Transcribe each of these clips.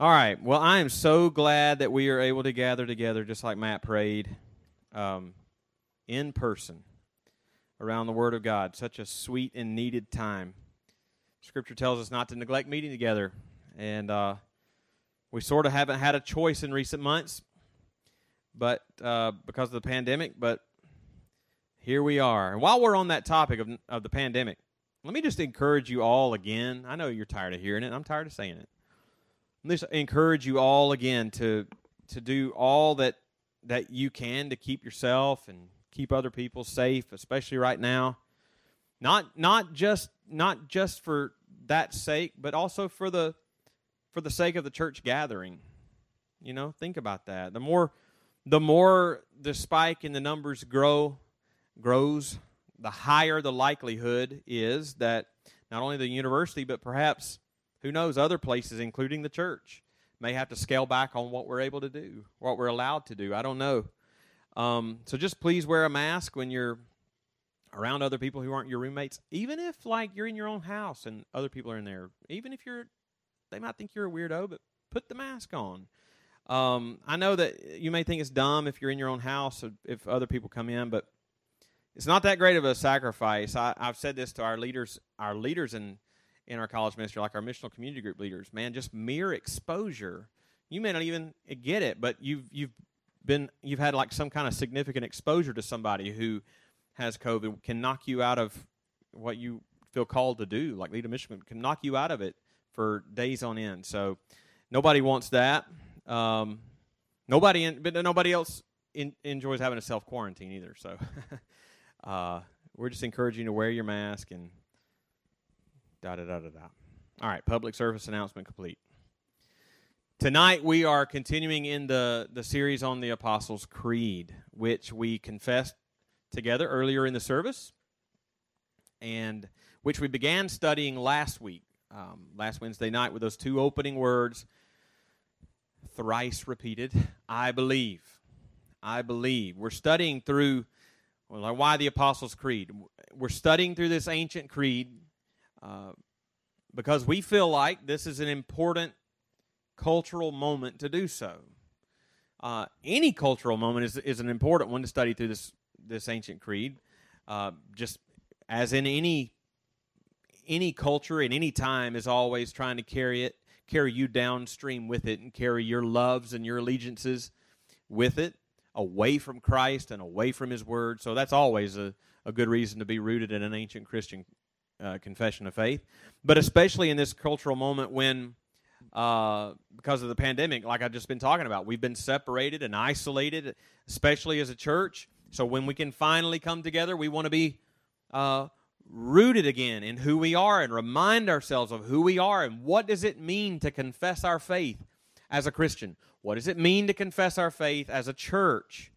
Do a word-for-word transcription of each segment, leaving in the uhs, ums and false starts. All right. Well, I am so glad that we are able to gather together, just like Matt prayed, um, in person, around the Word of God. Such a sweet and needed time. Scripture tells us not to neglect meeting together, and uh, we sort of haven't had a choice in recent months, but uh, because of the pandemic. But here we are. And while we're on that topic of of the pandemic, let me just encourage you all again. I know you're tired of hearing it. I'm tired of saying it. Let's encourage you all again to to do all that that you can to keep yourself and keep other people safe, especially right now. Not not just not just for that sake, but also for the for the sake of the church gathering. You know, think about that. The more the more the spike in the numbers grow grows, the higher the likelihood is that not only the university, but perhaps, who knows, other places, including the church, may have to scale back on what we're able to do, what we're allowed to do. I don't know. Um, so just please wear a mask when you're around other people who aren't your roommates, even if, like, you're in your own house and other people are in there. Even if you're, they might think you're a weirdo, but put the mask on. Um, I know that you may think it's dumb if you're in your own house, if other people come in, but it's not that great of a sacrifice. I, I've said this to our leaders, our leaders in in our college ministry, like our missional community group leaders, man, just mere exposure. You may not even get it, but you've you've been you've had like some kind of significant exposure to somebody who has COVID, can knock you out of what you feel called to do, like lead a mission, can knock you out of it for days on end. So nobody wants that. Um, nobody, in, but nobody else in, enjoys having a self quarantine either. So uh, we're just encouraging you to wear your mask and Da, da, da, da, da. All right, public service announcement complete. Tonight we are continuing in the, the series on the Apostles' Creed, which we confessed together earlier in the service, and which we began studying last week, um, last Wednesday night, with those two opening words, thrice repeated, I believe, I believe. We're studying through, well, why the Apostles' Creed? We're studying through this ancient creed, Uh, because we feel like this is an important cultural moment to do so. Uh, any cultural moment is is an important one to study through this this ancient creed. Uh, just as in any any culture and any time is always trying to carry it, carry you downstream with it, and carry your loves and your allegiances with it, away from Christ and away from His Word. So that's always a, a good reason to be rooted in an ancient Christian Uh, confession of faith, but especially in this cultural moment when, uh, because of the pandemic, like I've just been talking about, we've been separated and isolated, especially as a church. So when we can finally come together, we want to be uh, rooted again in who we are and remind ourselves of who we are and what does it mean to confess our faith as a Christian? What does it mean to confess our faith as a church?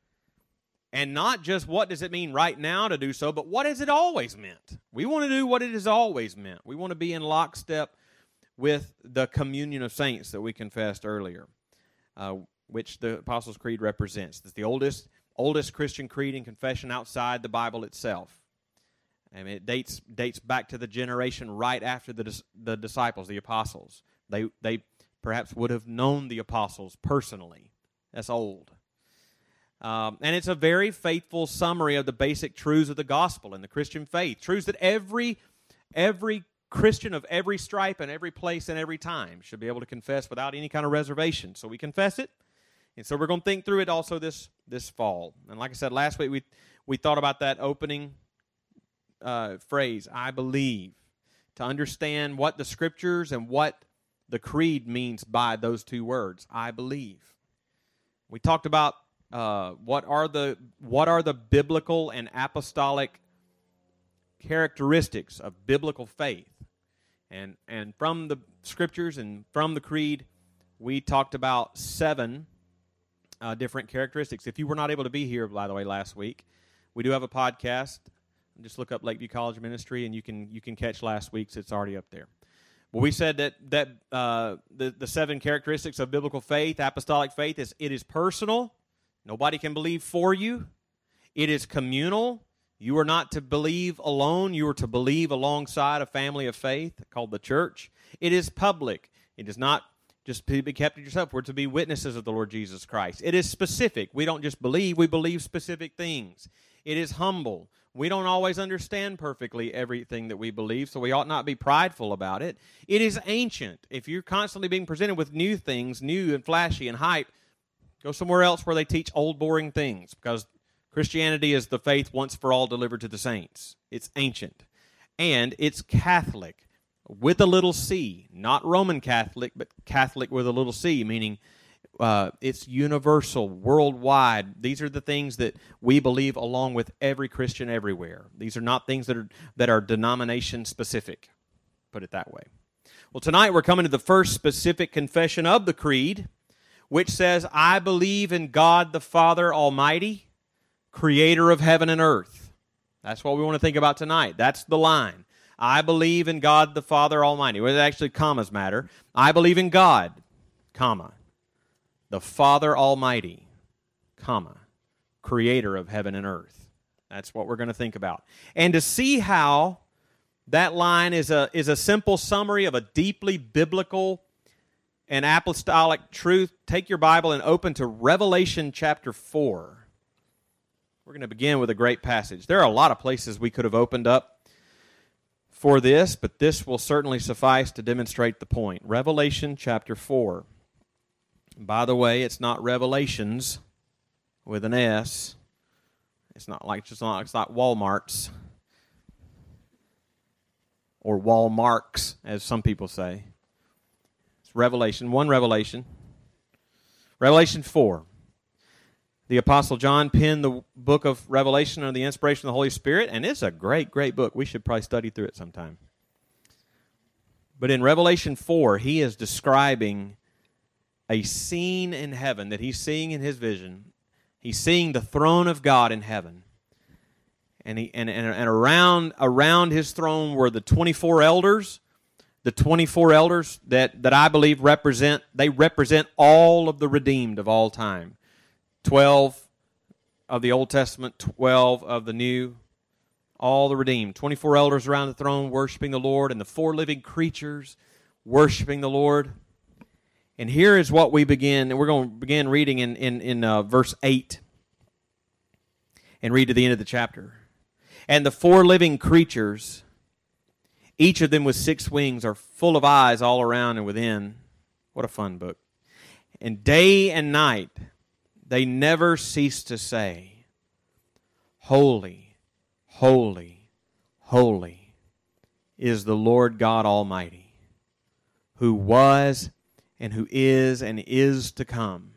And not just what does it mean right now to do so, but what has it always meant? We want to do what it has always meant. We want to be in lockstep with the communion of saints that we confessed earlier, uh, which the Apostles' Creed represents. It's the oldest oldest Christian creed and confession outside the Bible itself. I mean, it dates dates back to the generation right after the the disciples, the apostles. They they perhaps would have known the apostles personally. That's old. Um, and it's a very faithful summary of the basic truths of the gospel and the Christian faith, truths that every every Christian of every stripe and every place and every time should be able to confess without any kind of reservation. So we confess it, and so we're going to think through it also this this fall. And like I said, last week we, we thought about that opening uh, phrase, I believe, to understand what the Scriptures and what the creed means by those two words, I believe. We talked about Uh, what are the what are the biblical and apostolic characteristics of biblical faith? And and from the Scriptures and from the creed, we talked about seven uh, different characteristics. If you were not able to be here, by the way, last week, we do have a podcast. Just look up Lakeview College Ministry, and you can you can catch last week's. It's already up there. Well, we said that that uh, the the seven characteristics of biblical faith, apostolic faith, is it is personal. Nobody can believe for you. It is communal. You are not to believe alone. You are to believe alongside a family of faith called the church. It is public. It is not Just to be kept to yourself. We're to be witnesses of the Lord Jesus Christ. It is specific. We don't just believe. We believe specific things. It is humble. We don't always understand perfectly everything that we believe, so we ought not be prideful about it. It is ancient. If you're constantly being presented with new things, new and flashy and hype, go somewhere else where they teach old, boring things, because Christianity is the faith once for all delivered to the saints. It's ancient. And it's Catholic with a little c, not Roman Catholic, but Catholic with a little c, meaning Uh, it's universal, worldwide. These are the things that we believe along with every Christian everywhere. These are not things that are that are denomination specific. Put it that way. Well, tonight we're coming to the first specific confession of the creed, which says, I believe in God the Father Almighty, creator of heaven and earth. That's what we want to think about tonight. That's the line. I believe in God the Father Almighty. Well, actually, commas matter. I believe in God, comma. The Father Almighty, comma, creator of heaven and earth. That's what we're going to think about. And to see how that line is a, is a simple summary of a deeply biblical and apostolic truth, take your Bible and open to Revelation chapter four. We're going to begin with a great passage. There are a lot of places we could have opened up for this, but this will certainly suffice to demonstrate the point. Revelation chapter four. By the way, it's not Revelations with an S. It's not like just not it's not Walmart's or Walmarks, as some people say. It's Revelation, one Revelation. Revelation four. The Apostle John penned the book of Revelation under the inspiration of the Holy Spirit, and it's a great, great book. We should probably study through it sometime. But in Revelation four, he is describing a scene in heaven that he's seeing in his vision. He's seeing the throne of God in heaven. And he and, and, and around around his throne were the twenty-four elders, the twenty-four elders that, that I believe represent, they represent all of the redeemed of all time. twelve of the Old Testament, twelve of the New, all the redeemed. twenty-four elders around the throne worshiping the Lord, and the four living creatures worshiping the Lord. And here is what we begin, and we're going to begin reading in, in, in uh, verse eight and read to the end of the chapter. And the four living creatures, each of them with six wings, are full of eyes all around and within. What a fun book. And day and night, they never cease to say, Holy, holy, holy is the Lord God Almighty, who was and who is and is to come.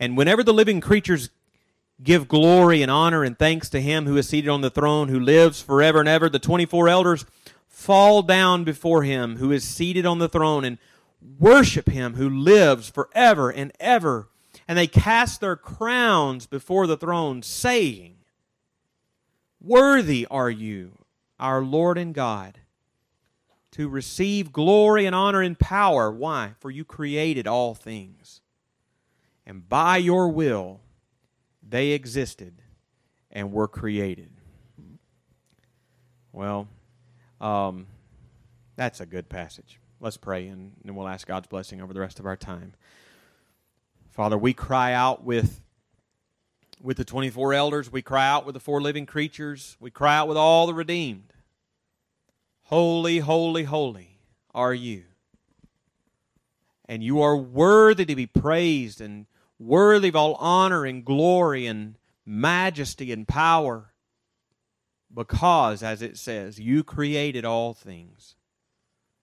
And whenever the living creatures give glory and honor and thanks to him who is seated on the throne, who lives forever and ever, the twenty-four elders fall down before him who is seated on the throne and worship him who lives forever and ever. And they cast their crowns before the throne, saying, Worthy are you, our Lord and God, to receive glory and honor and power. Why? For you created all things, and by your will they existed and were created. Well, um, that's a good passage. Let's pray, and then we'll ask God's blessing over the rest of our time. Father, we cry out with, with the twenty-four elders. We cry out with the four living creatures. We cry out with all the redeemed. Holy, holy, holy are you. And you are worthy to be praised and worthy of all honor and glory and majesty and power, because, as it says, you created all things.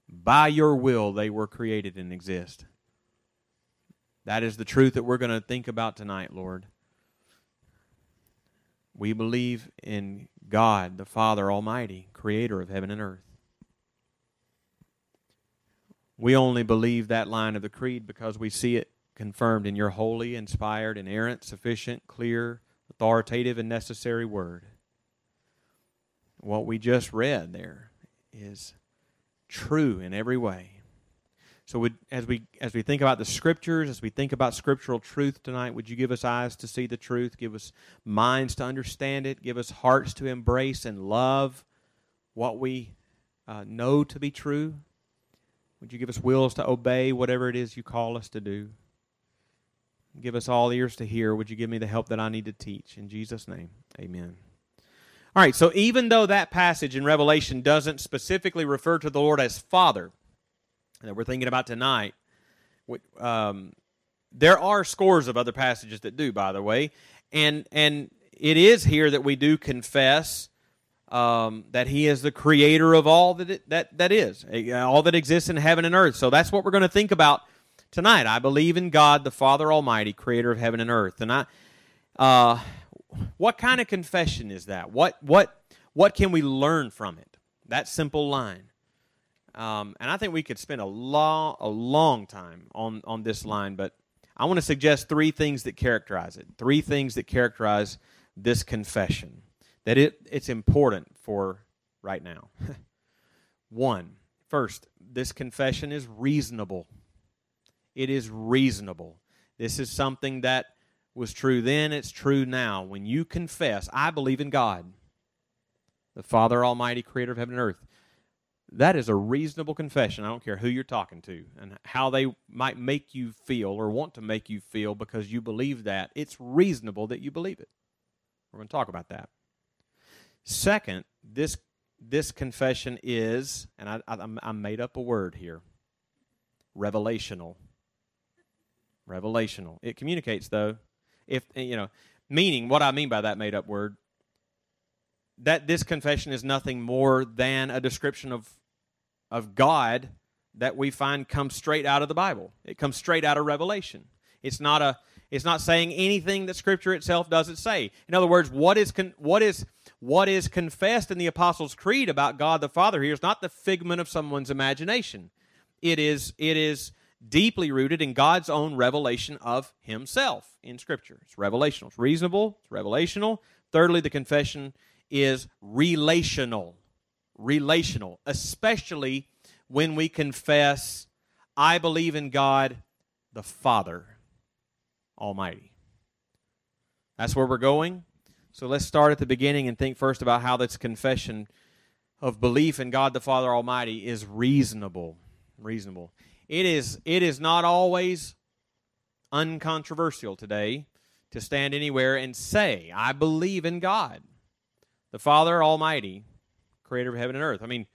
By your will they were created and exist. That is the truth that we're going to think about tonight, Lord. We believe in God, the Father Almighty, creator of heaven and earth. We only believe that line of the creed because we see it confirmed in your holy, inspired, inerrant, sufficient, clear, authoritative, and necessary word. What we just read there is true in every way. So would, as we as we think about the Scriptures, as we think about scriptural truth tonight, would you give us eyes to see the truth, give us minds to understand it, give us hearts to embrace and love what we uh, know to be true? Would you give us wills to obey whatever it is you call us to do? Give us all ears to hear. Would you give me the help that I need to teach? In Jesus' name, amen. All right, so even though that passage in Revelation doesn't specifically refer to the Lord as Father, that we're thinking about tonight, um, there are scores of other passages that do, by the way, and and it is here that we do confess um, that He is the Creator of all that it, that that is, all that exists in heaven and earth. So that's what we're going to think about tonight. I believe in God, the Father Almighty, Creator of heaven and earth, and I. Uh, What kind of confession is that? What what what can we learn from it? That simple line, um, and I think we could spend a long a long time on on this line. But I want to suggest three things that characterize it. Three things that characterize this confession that it it's important for right now. One, first, this confession is reasonable. It is reasonable. This is something that was true then, it's true now. When you confess, I believe in God, the Father Almighty, Creator of heaven and earth, that is a reasonable confession. I don't care who you're talking to and how they might make you feel or want to make you feel because you believe that. It's reasonable that you believe it. We're going to talk about that. Second, this, this confession is, and I, I, I made up a word here, revelational. Revelational. It communicates, though. If you know, meaning what I mean by that made up word, that this confession is nothing more than a description of of God that we find comes straight out of the Bible. It comes straight out of Revelation. It's not a it's not saying anything that Scripture itself doesn't say. In other words, what is con, what is what is confessed in the Apostles' Creed about God the Father here is not the figment of someone's imagination. It is it is deeply rooted in God's own revelation of Himself in Scripture. It's revelational. It's reasonable. It's revelational. Thirdly, the confession is relational. Relational, especially when we confess, I believe in God, the Father Almighty. That's where we're going. So let's start at the beginning and think first about how this confession of belief in God the Father Almighty is reasonable. Reasonable. It is it is not always uncontroversial today to stand anywhere and say, I believe in God, the Father Almighty, Creator of heaven and earth. I mean,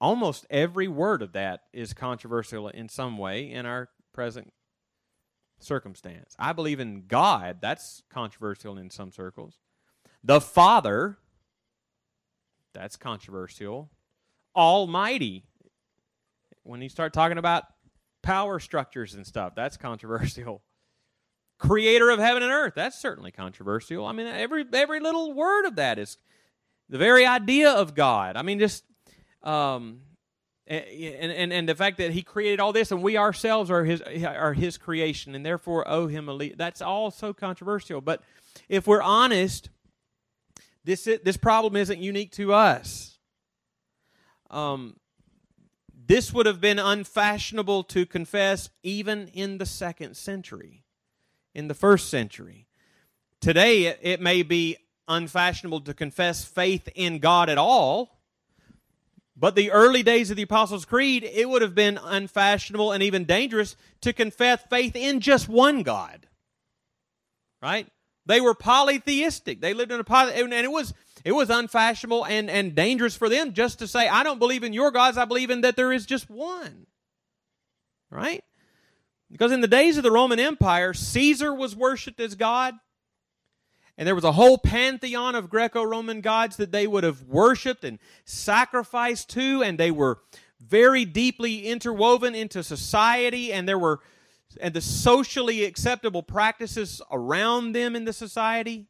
almost every word of that is controversial in some way in our present circumstance. I believe in God. That's controversial in some circles. The Father, that's controversial. Almighty. When you start talking about power structures and stuff, that's controversial. Creator of heaven and earth, that's certainly controversial. I mean, every every little word of that is the very idea of God. I mean, just um, and and and the fact that He created all this, and we ourselves are His are His creation, and therefore owe Him a lead. That's all so controversial. But if we're honest, this this problem isn't unique to us. Um. This would have been unfashionable to confess even in the second century, in the first century. Today, it, it may be unfashionable to confess faith in God at all, but the early days of the Apostles' Creed, it would have been unfashionable and even dangerous to confess faith in just one God, right? They were polytheistic. They lived in a poly... And it was... It was unfashionable and, and dangerous for them just to say, I don't believe in your gods, I believe in that there is just one. Right? Because in the days of the Roman Empire, Caesar was worshipped as God, and there was a whole pantheon of Greco-Roman gods that they would have worshipped and sacrificed to, and they were very deeply interwoven into society, and there were and the socially acceptable practices around them in the society.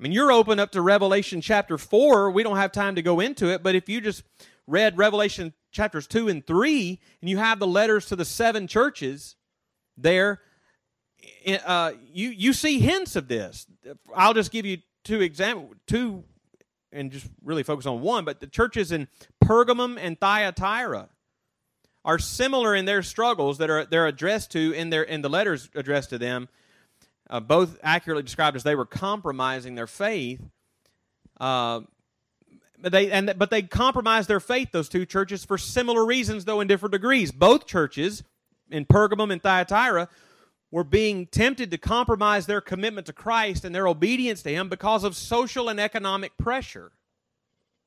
I mean, you're open up to Revelation chapter four. We don't have time to go into it, but if you just read Revelation chapters two and three, and you have the letters to the seven churches there, uh, you, you see hints of this. I'll just give you two examples, two, and just really focus on one, but the churches in Pergamum and Thyatira are similar in their struggles that are they're addressed to in their in the letters addressed to them. Uh, both accurately described as they were compromising their faith, uh, They and but they compromised their faith, those two churches, for similar reasons, though in different degrees. Both churches, in Pergamum and Thyatira, were being tempted to compromise their commitment to Christ and their obedience to Him because of social and economic pressure.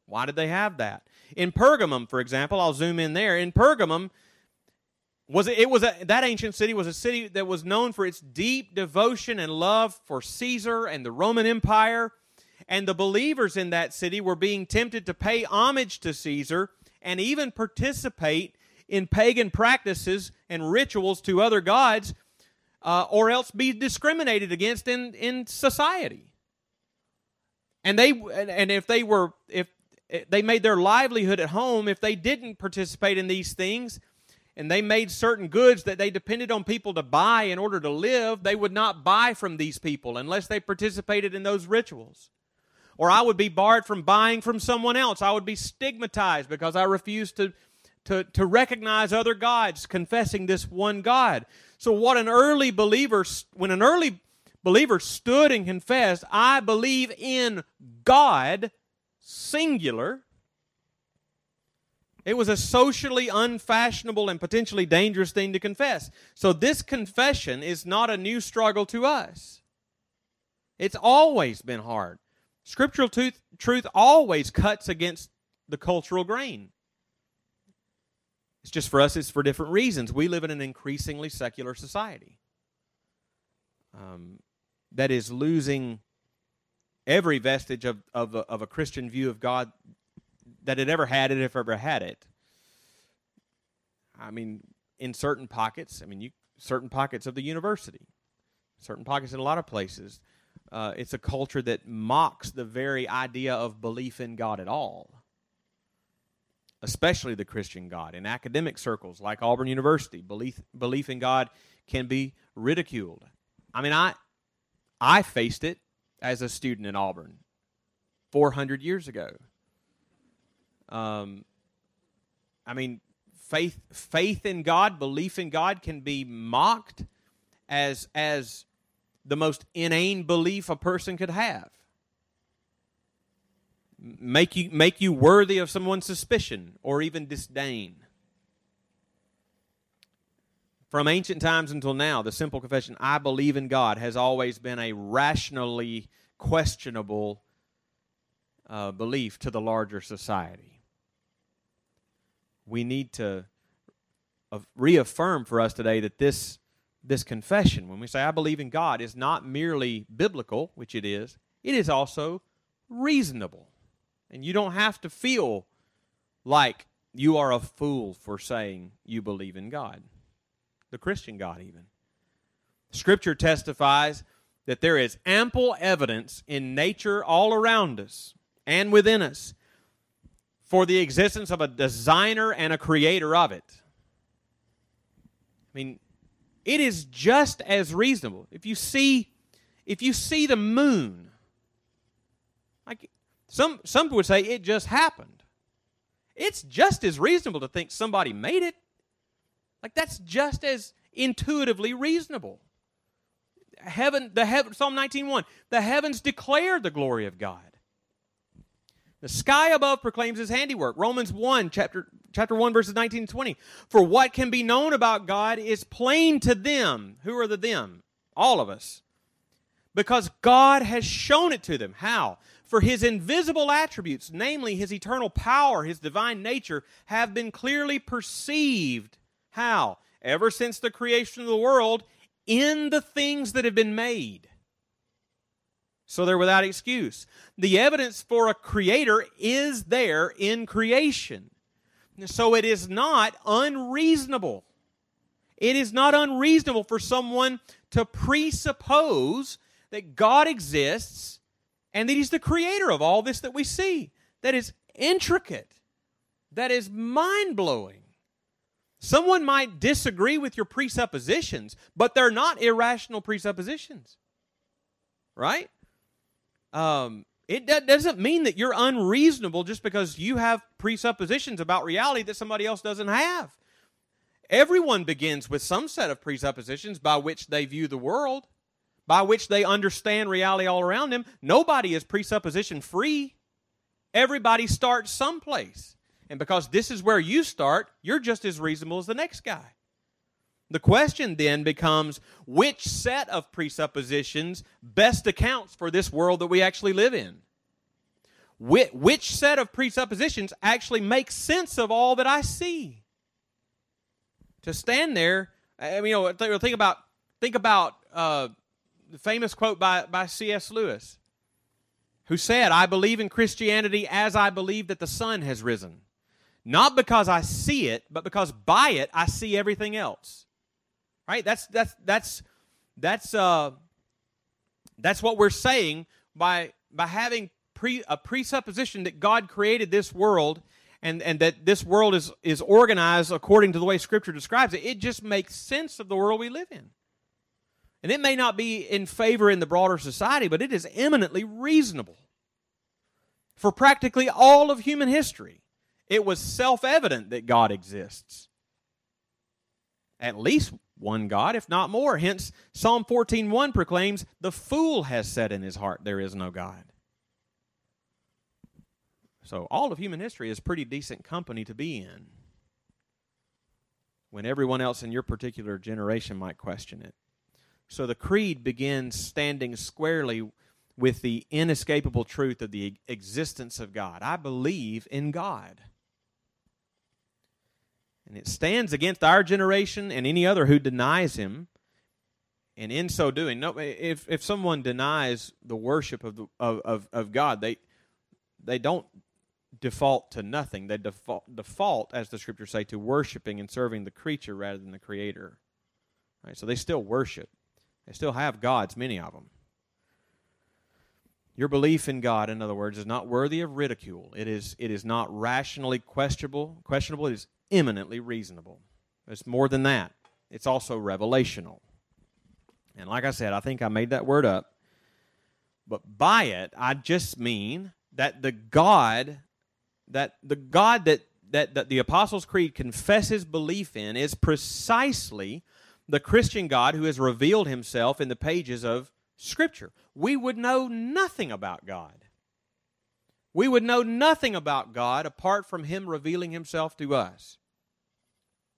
Why did they have that? In Pergamum, for example, I'll zoom in there. In Pergamum, was it, it was a, that ancient city was a city that was known for its deep devotion and love for Caesar and the Roman Empire. And the believers in that city were being tempted to pay homage to Caesar and even participate in pagan practices and rituals to other gods, uh, or else be discriminated against in, in society. And they and if they were if they made their livelihood at home, if they didn't participate in these things, and they made certain goods that they depended on people to buy in order to live, they would not buy from these people unless they participated in those rituals. Or I would be barred from buying from someone else. I would be stigmatized because I refused to, to, to recognize other gods, confessing this one God. So what an early believer, when an early believer stood and confessed, I believe in God, singular, it was a socially unfashionable and potentially dangerous thing to confess. So this confession is not a new struggle to us. It's always been hard. Scriptural truth, truth always cuts against the cultural grain. It's just for us, it's for different reasons. We live in an increasingly secular society um, that is losing every vestige of, of, a, of a Christian view of God that it ever had it, if ever had it. I mean, in certain pockets, I mean, you, certain pockets of the university, certain pockets in a lot of places, Uh, it's a culture that mocks the very idea of belief in God at all, especially the Christian God. In academic circles like Auburn University, belief belief in God can be ridiculed. I mean, I I faced it as a student in Auburn four hundred years ago. Um, I mean, faith faith in God, belief in God can be mocked as as. the most inane belief a person could have. Make you, make you worthy of someone's suspicion or even disdain. From ancient times until now, the simple confession, I believe in God, has always been a rationally questionable uh, belief to the larger society. We need to reaffirm for us today that this This confession, when we say, I believe in God, is not merely biblical, which it is, it is also reasonable. And you don't have to feel like you are a fool for saying you believe in God, the Christian God even. Scripture testifies that there is ample evidence in nature all around us and within us for the existence of a designer and a creator of it. I mean, it is just as reasonable. If you see, if you see the moon, like some some would say, it just happened. It's just as reasonable to think somebody made it. Like that's just as intuitively reasonable. Heaven, the heaven, Psalm nineteen one, the heavens declare the glory of God. The sky above proclaims His handiwork. Romans one, chapter chapter one, verses nineteen and twenty. For what can be known about God is plain to them. Who are the them? All of us. Because God has shown it to them. How? For His invisible attributes, namely His eternal power, His divine nature, have been clearly perceived. How? Ever since the creation of the world, in the things that have been made. So they're without excuse. The evidence for a creator is there in creation. So it is not unreasonable. It is not unreasonable for someone to presuppose that God exists and that He's the creator of all this that we see. That is intricate. That is mind-blowing. Someone might disagree with your presuppositions, but they're not irrational presuppositions. Right? Um, it doesn't mean that you're unreasonable just because you have presuppositions about reality that somebody else doesn't have. Everyone begins with some set of presuppositions by which they view the world, by which they understand reality all around them. Nobody is presupposition free. Everybody starts someplace. And because this is where you start, you're just as reasonable as the next guy. The question then becomes, which set of presuppositions best accounts for this world that we actually live in? Which set of presuppositions actually makes sense of all that I see? To stand there, I mean, you know, think about think about uh, the famous quote by, by C S Lewis, who said, "I believe in Christianity as I believe that the sun has risen, not because I see it, but because by it I see everything else." Right? That's that's that's that's uh, that's what we're saying by by having pre, a presupposition that God created this world. And and that this world is, is organized according to the way Scripture describes it. It just makes sense of the world we live in. And it may not be in favor in the broader society, but it is eminently reasonable. For practically all of human history, it was self-evident that God exists. At least one God, if not more. Hence, Psalm fourteen one proclaims, "The fool has said in his heart, there is no God." So all of human history is pretty decent company to be in when everyone else in your particular generation might question it. So the creed begins standing squarely with the inescapable truth of the existence of God. I believe in God. And it stands against our generation and any other who denies him. And in so doing, no, if, if someone denies the worship of, the, of, of, of God, they, they don't default to nothing. They default, default, as the Scriptures say, to worshiping and serving the creature rather than the Creator. Right, so they still worship. They still have gods, many of them. Your belief in God, in other words, is not worthy of ridicule. It is, it is not rationally questionable. questionable. It is eminently reasonable. It's more than that. It's also revelational. And like I said, I think I made that word up. But by it, I just mean that the God that the God that, that, that the Apostles' Creed confesses belief in is precisely the Christian God who has revealed himself in the pages of Scripture. We would know nothing about God. We would know nothing about God apart from him revealing himself to us.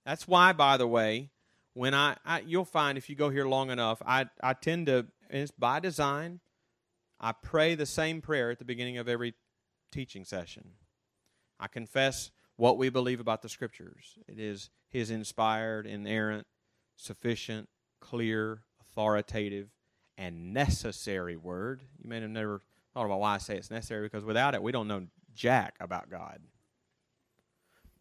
That's why, by the way, when I, I you'll find if you go here long enough, I, I tend to, and it's by design, I pray the same prayer at the beginning of every teaching session. I confess what we believe about the Scriptures. It is his inspired, inerrant, sufficient, clear, authoritative, and necessary word. You may have never thought about why I say it's necessary, because without it, we don't know jack about God.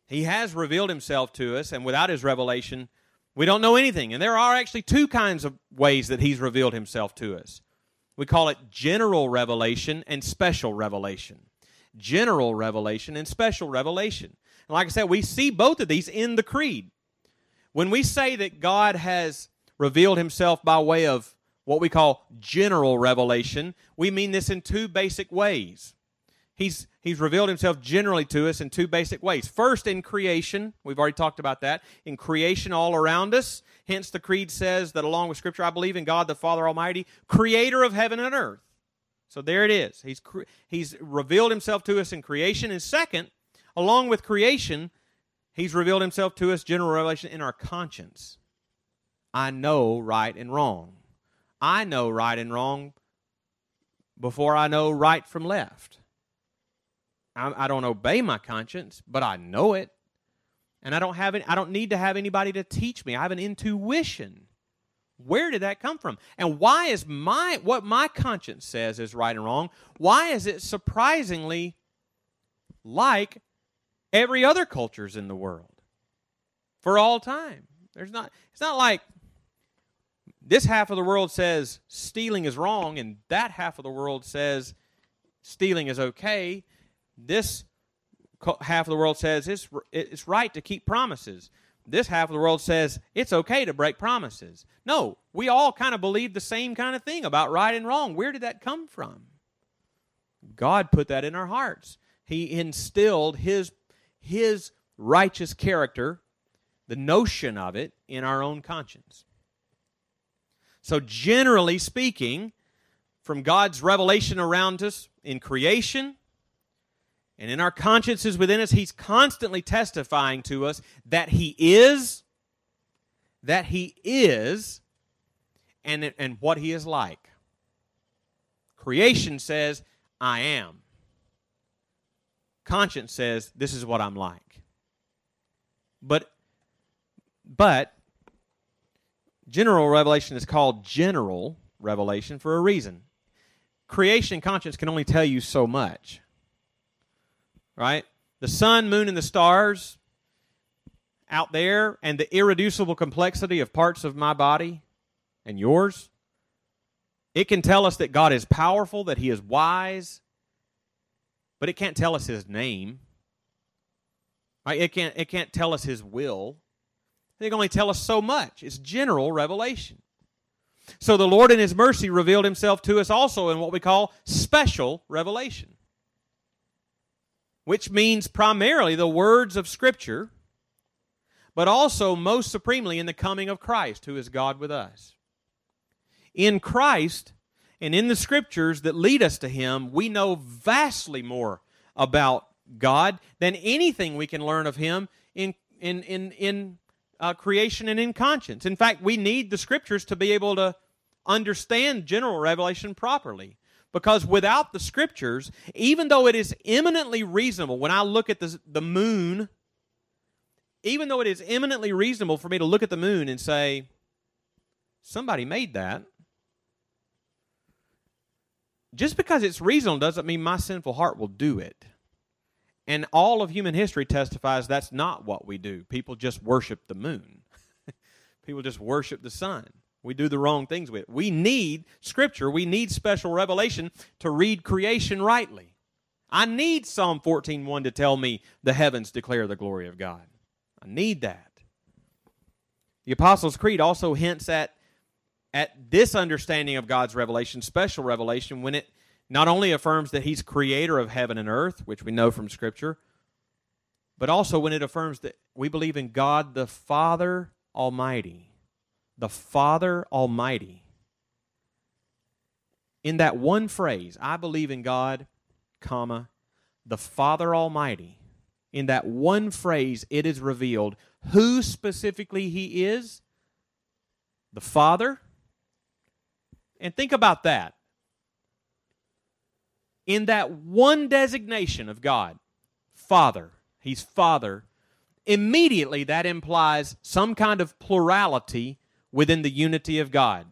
He has revealed himself to us, and without his revelation, we don't know anything. And there are actually two kinds of ways that he's revealed himself to us. We call it general revelation and special revelation. General revelation and special revelation. And like I said, we see both of these in the creed. When we say that God has revealed himself by way of what we call general revelation, we mean this in two basic ways. He's, he's revealed himself generally to us in two basic ways. First, in creation. We've already talked about that. In creation all around us. Hence, the creed says that along with Scripture, I believe in God the Father Almighty, creator of heaven and earth. So there it is. He's, cre- he's revealed himself to us in creation. And second, along with creation, he's revealed himself to us, general revelation, in our conscience. I know right and wrong. I know right and wrong before I know right from left. I don't obey my conscience, but I know it, and I don't have any, I don't need to have anybody to teach me. I have an intuition. Where did that come from? And why is my what my conscience says is right and wrong? Why is it surprisingly like every other cultures in the world for all time? There's not. It's not like this half of the world says stealing is wrong, and that half of the world says stealing is okay. This half of the world says it's it's right to keep promises. This half of the world says it's okay to break promises. No, we all kind of believe the same kind of thing about right and wrong. Where did that come from? God put that in our hearts. He instilled his, his righteous character, the notion of it, in our own conscience. So generally speaking, from God's revelation around us in creation, and in our consciences within us, he's constantly testifying to us that he is, that he is, and, and what he is like. Creation says, I am. Conscience says, this is what I'm like. But, but general revelation is called general revelation for a reason. Creation and conscience can only tell you so much, right? The sun, moon, and the stars out there and the irreducible complexity of parts of my body and yours, it can tell us that God is powerful, that he is wise, but it can't tell us his name. Right? It can't, it can't tell us his will. It can only tell us so much. It's general revelation. So the Lord in his mercy revealed himself to us also in what we call special revelation, which means primarily the words of Scripture, but also most supremely in the coming of Christ, who is God with us. In Christ and in the Scriptures that lead us to him, we know vastly more about God than anything we can learn of him in in in in uh, creation and in conscience. In fact, we need the Scriptures to be able to understand general revelation properly, because without the Scriptures, even though it is eminently reasonable, when I look at the, the moon, even though it is eminently reasonable for me to look at the moon and say, somebody made that, just because it's reasonable doesn't mean my sinful heart will do it. And all of human history testifies that's not what we do. People just worship the moon. People just worship the sun. We do the wrong things with it. We need Scripture. We need special revelation to read creation rightly. I need Psalm fourteen one to tell me the heavens declare the glory of God. I need that. The Apostles' Creed also hints at at this understanding of God's revelation, special revelation, when it not only affirms that he's creator of heaven and earth, which we know from Scripture, but also when it affirms that we believe in God the Father Almighty. The Father Almighty. In that one phrase, I believe in God, comma, the Father Almighty. In that one phrase, it is revealed who specifically he is, the Father. And think about that. In that one designation of God, Father, he's Father, immediately that implies some kind of plurality within the unity of God.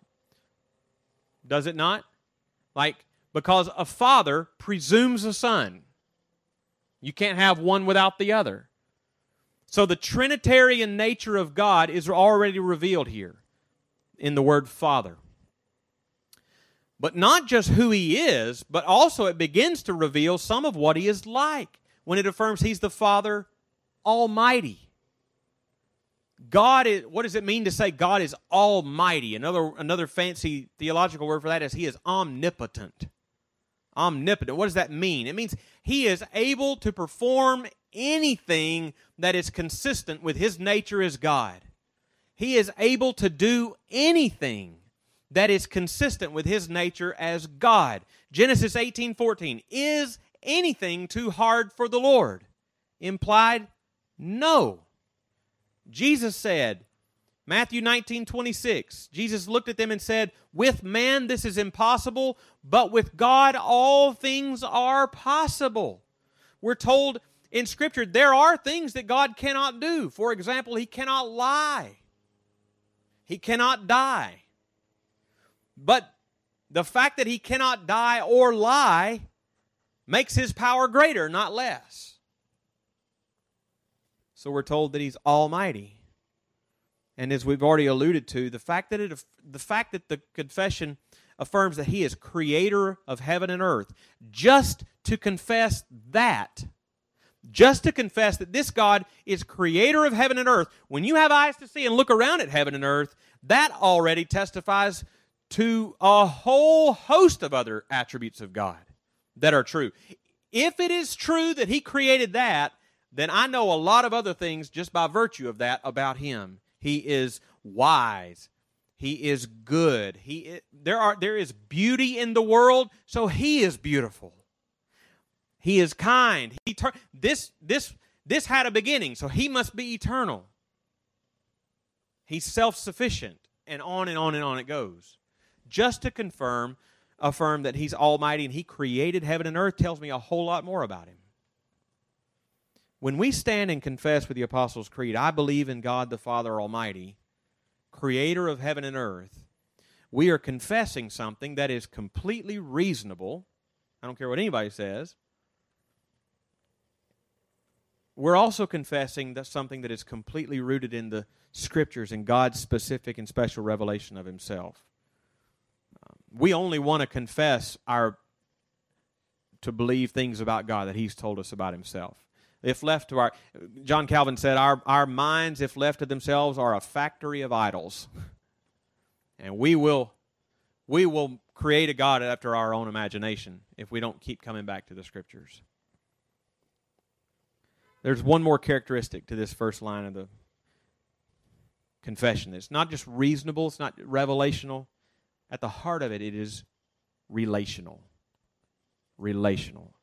Does it not? Like, because a father presumes a son. You can't have one without the other. So the Trinitarian nature of God is already revealed here in the word Father. But not just who he is, but also it begins to reveal some of what he is like when it affirms he's the Father Almighty. God is, what does it mean to say God is almighty? Another, another fancy theological word for that is he is omnipotent. Omnipotent. What does that mean? It means he is able to perform anything that is consistent with his nature as God. He is able to do anything that is consistent with his nature as God. Genesis eighteen fourteen, is anything too hard for the Lord? Implied, no. Jesus said, Matthew nineteen twenty-six, Jesus looked at them and said, with man this is impossible, but with God all things are possible. We're told in Scripture there are things that God cannot do. For example, he cannot lie. He cannot die. But the fact that he cannot die or lie makes his power greater, not less. So we're told that he's almighty. And as we've already alluded to, the fact that it, the fact that the confession affirms that he is creator of heaven and earth, just to confess that, just to confess that this God is creator of heaven and earth, when you have eyes to see and look around at heaven and earth, that already testifies to a whole host of other attributes of God that are true. If it is true that he created that, then I know a lot of other things just by virtue of that about him. He is wise. He is good. He is, there are there is beauty in the world, so he is beautiful. He is kind. He ter- this, this, this had a beginning, so he must be eternal. He's self-sufficient, and on and on and on it goes. Just to confirm, affirm that he's almighty and he created heaven and earth tells me a whole lot more about him. When we stand and confess with the Apostles' Creed, I believe in God the Father Almighty, creator of heaven and earth, we are confessing something that is completely reasonable. I don't care what anybody says. We're also confessing that something that is completely rooted in the Scriptures and God's specific and special revelation of himself. We only want to confess our to believe things about God that he's told us about himself. If left to our, John Calvin said, our, our minds, if left to themselves, are a factory of idols. And we will, we will create a God after our own imagination if we don't keep coming back to the Scriptures. There's one more characteristic to this first line of the confession. It's not just reasonable, it's not revelational. At the heart of it, it is relational. Relational.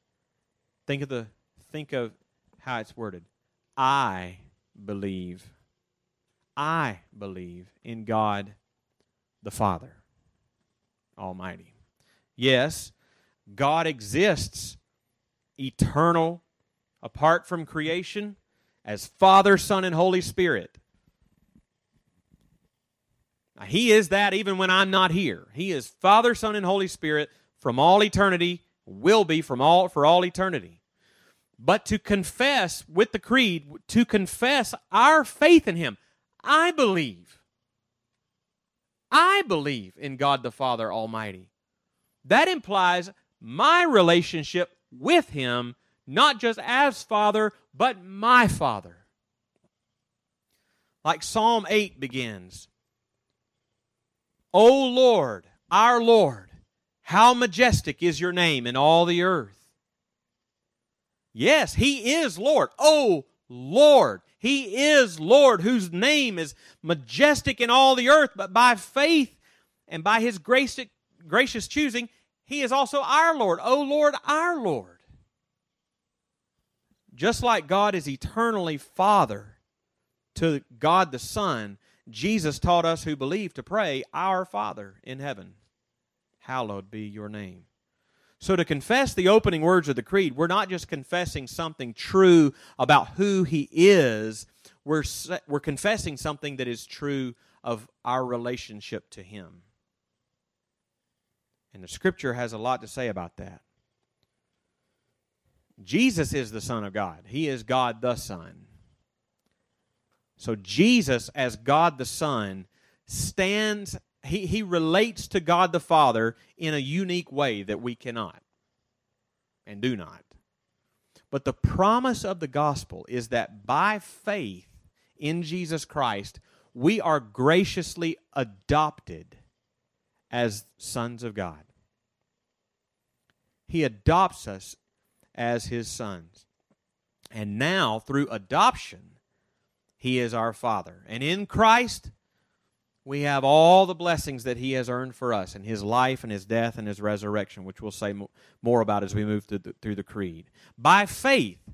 Think of the think of how it's worded. I believe. I believe in God the Father Almighty. Yes, God exists eternal, apart from creation, as Father, Son, and Holy Spirit. He is that even when I'm not here. He is Father, Son, and Holy Spirit from all eternity, will be from all for all eternity. But to confess with the creed, to confess our faith in him, I believe. I believe in God the Father Almighty. That implies my relationship with him, not just as Father, but my Father. Like Psalm eight begins, O Lord, our Lord, how majestic is your name in all the earth. Yes, he is Lord. O Lord, he is Lord, whose name is majestic in all the earth, but by faith and by his gracious choosing, he is also our Lord. O Lord, our Lord. Just like God is eternally Father to God the Son, Jesus taught us who believe to pray, Our Father in heaven, hallowed be your name. So to confess the opening words of the creed, we're not just confessing something true about who he is, we're, we're confessing something that is true of our relationship to him. And the Scripture has a lot to say about that. Jesus is the Son of God. He is God the Son. So Jesus, as God the Son, stands, he, he relates to God the Father in a unique way that we cannot and do not. But the promise of the gospel is that by faith in Jesus Christ, we are graciously adopted as sons of God. He adopts us as his sons. And now, through adoption, he is our Father. And in Christ, we have all the blessings that he has earned for us in his life and his death and his resurrection, which we'll say more about as we move through the, through the creed. By faith,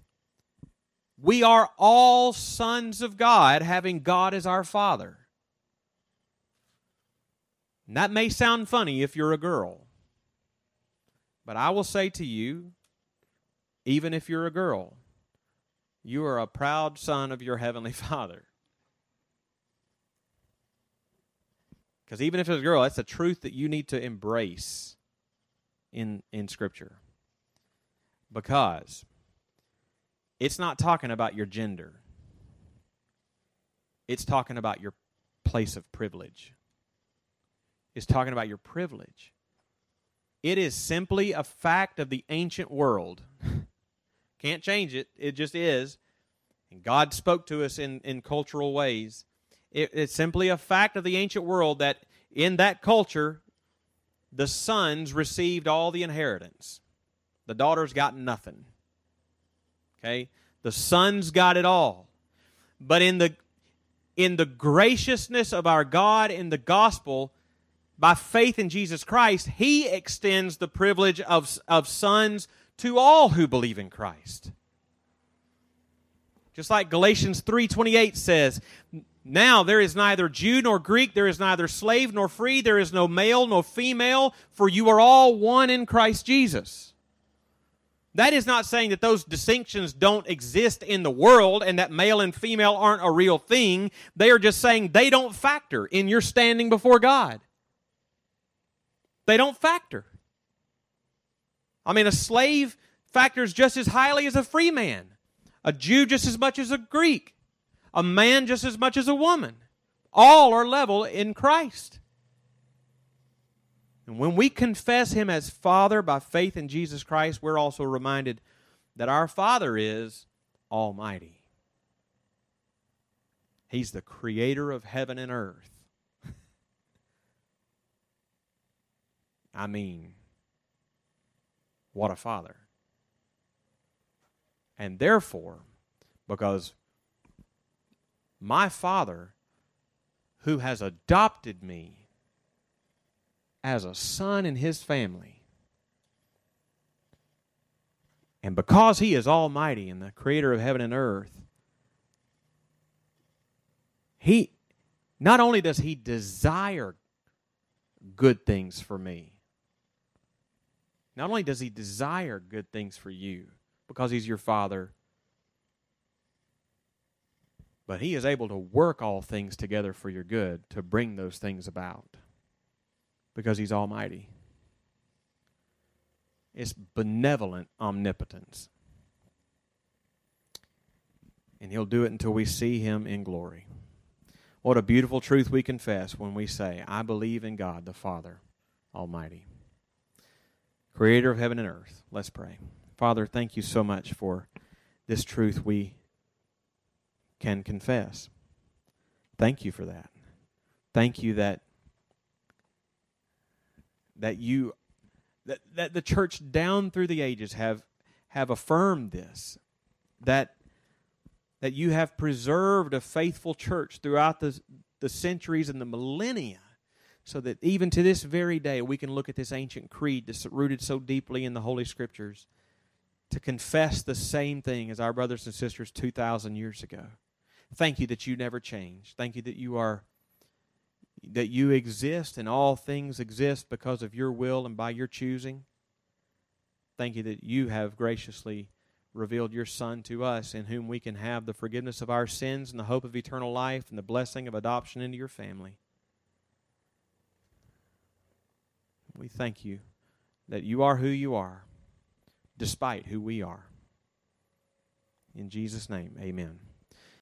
we are all sons of God, having God as our Father. And that may sound funny if you're a girl. But I will say to you, even if you're a girl, you are a proud son of your heavenly Father. Because even if it's a girl, that's a truth that you need to embrace in, in Scripture. Because it's not talking about your gender. It's talking about your place of privilege. It's talking about your privilege. It is simply a fact of the ancient world. Can't change it. It just is. And God spoke to us in, in cultural ways. It, it's simply a fact of the ancient world that in that culture, the sons received all the inheritance. The daughters got nothing. Okay? The sons got it all. But in the, in the graciousness of our God in the gospel, by faith in Jesus Christ, he extends the privilege of, of sons to all who believe in Christ. Just like Galatians three twenty-eight says, now there is neither Jew nor Greek, there is neither slave nor free, there is no male nor female, for you are all one in Christ Jesus. That is not saying that those distinctions don't exist in the world and that male and female aren't a real thing. They are just saying they don't factor in your standing before God. They don't factor. I mean, a slave factors just as highly as a free man. A Jew just as much as a Greek. A man just as much as a woman. All are level in Christ. And when we confess Him as Father by faith in Jesus Christ, we're also reminded that our Father is Almighty. He's the creator of heaven and earth. I mean, what a Father. And therefore, because my Father, who has adopted me as a son in His family, and because He is Almighty and the creator of heaven and earth, He, not only does He desire good things for me, not only does He desire good things for you, because He's your Father, but He is able to work all things together for your good, to bring those things about, because He's Almighty. It's benevolent omnipotence. And He'll do it until we see Him in glory. What a beautiful truth we confess when we say, I believe in God the Father Almighty, creator of heaven and earth. Let's pray. Father, thank You so much for this truth we can confess. Thank You for that. Thank You that that you that, that the church down through the ages have have affirmed this, that that You have preserved a faithful church throughout the the centuries and the millennia, so that even to this very day we can look at this ancient creed that's rooted so deeply in the Holy Scriptures to confess the same thing as our brothers and sisters two thousand years ago. Thank You that You never change. Thank You that you are, that You exist and all things exist because of Your will and by Your choosing. Thank You that You have graciously revealed Your Son to us, in whom we can have the forgiveness of our sins and the hope of eternal life and the blessing of adoption into Your family. We thank You that You are who You are, despite who we are. In Jesus' name, amen.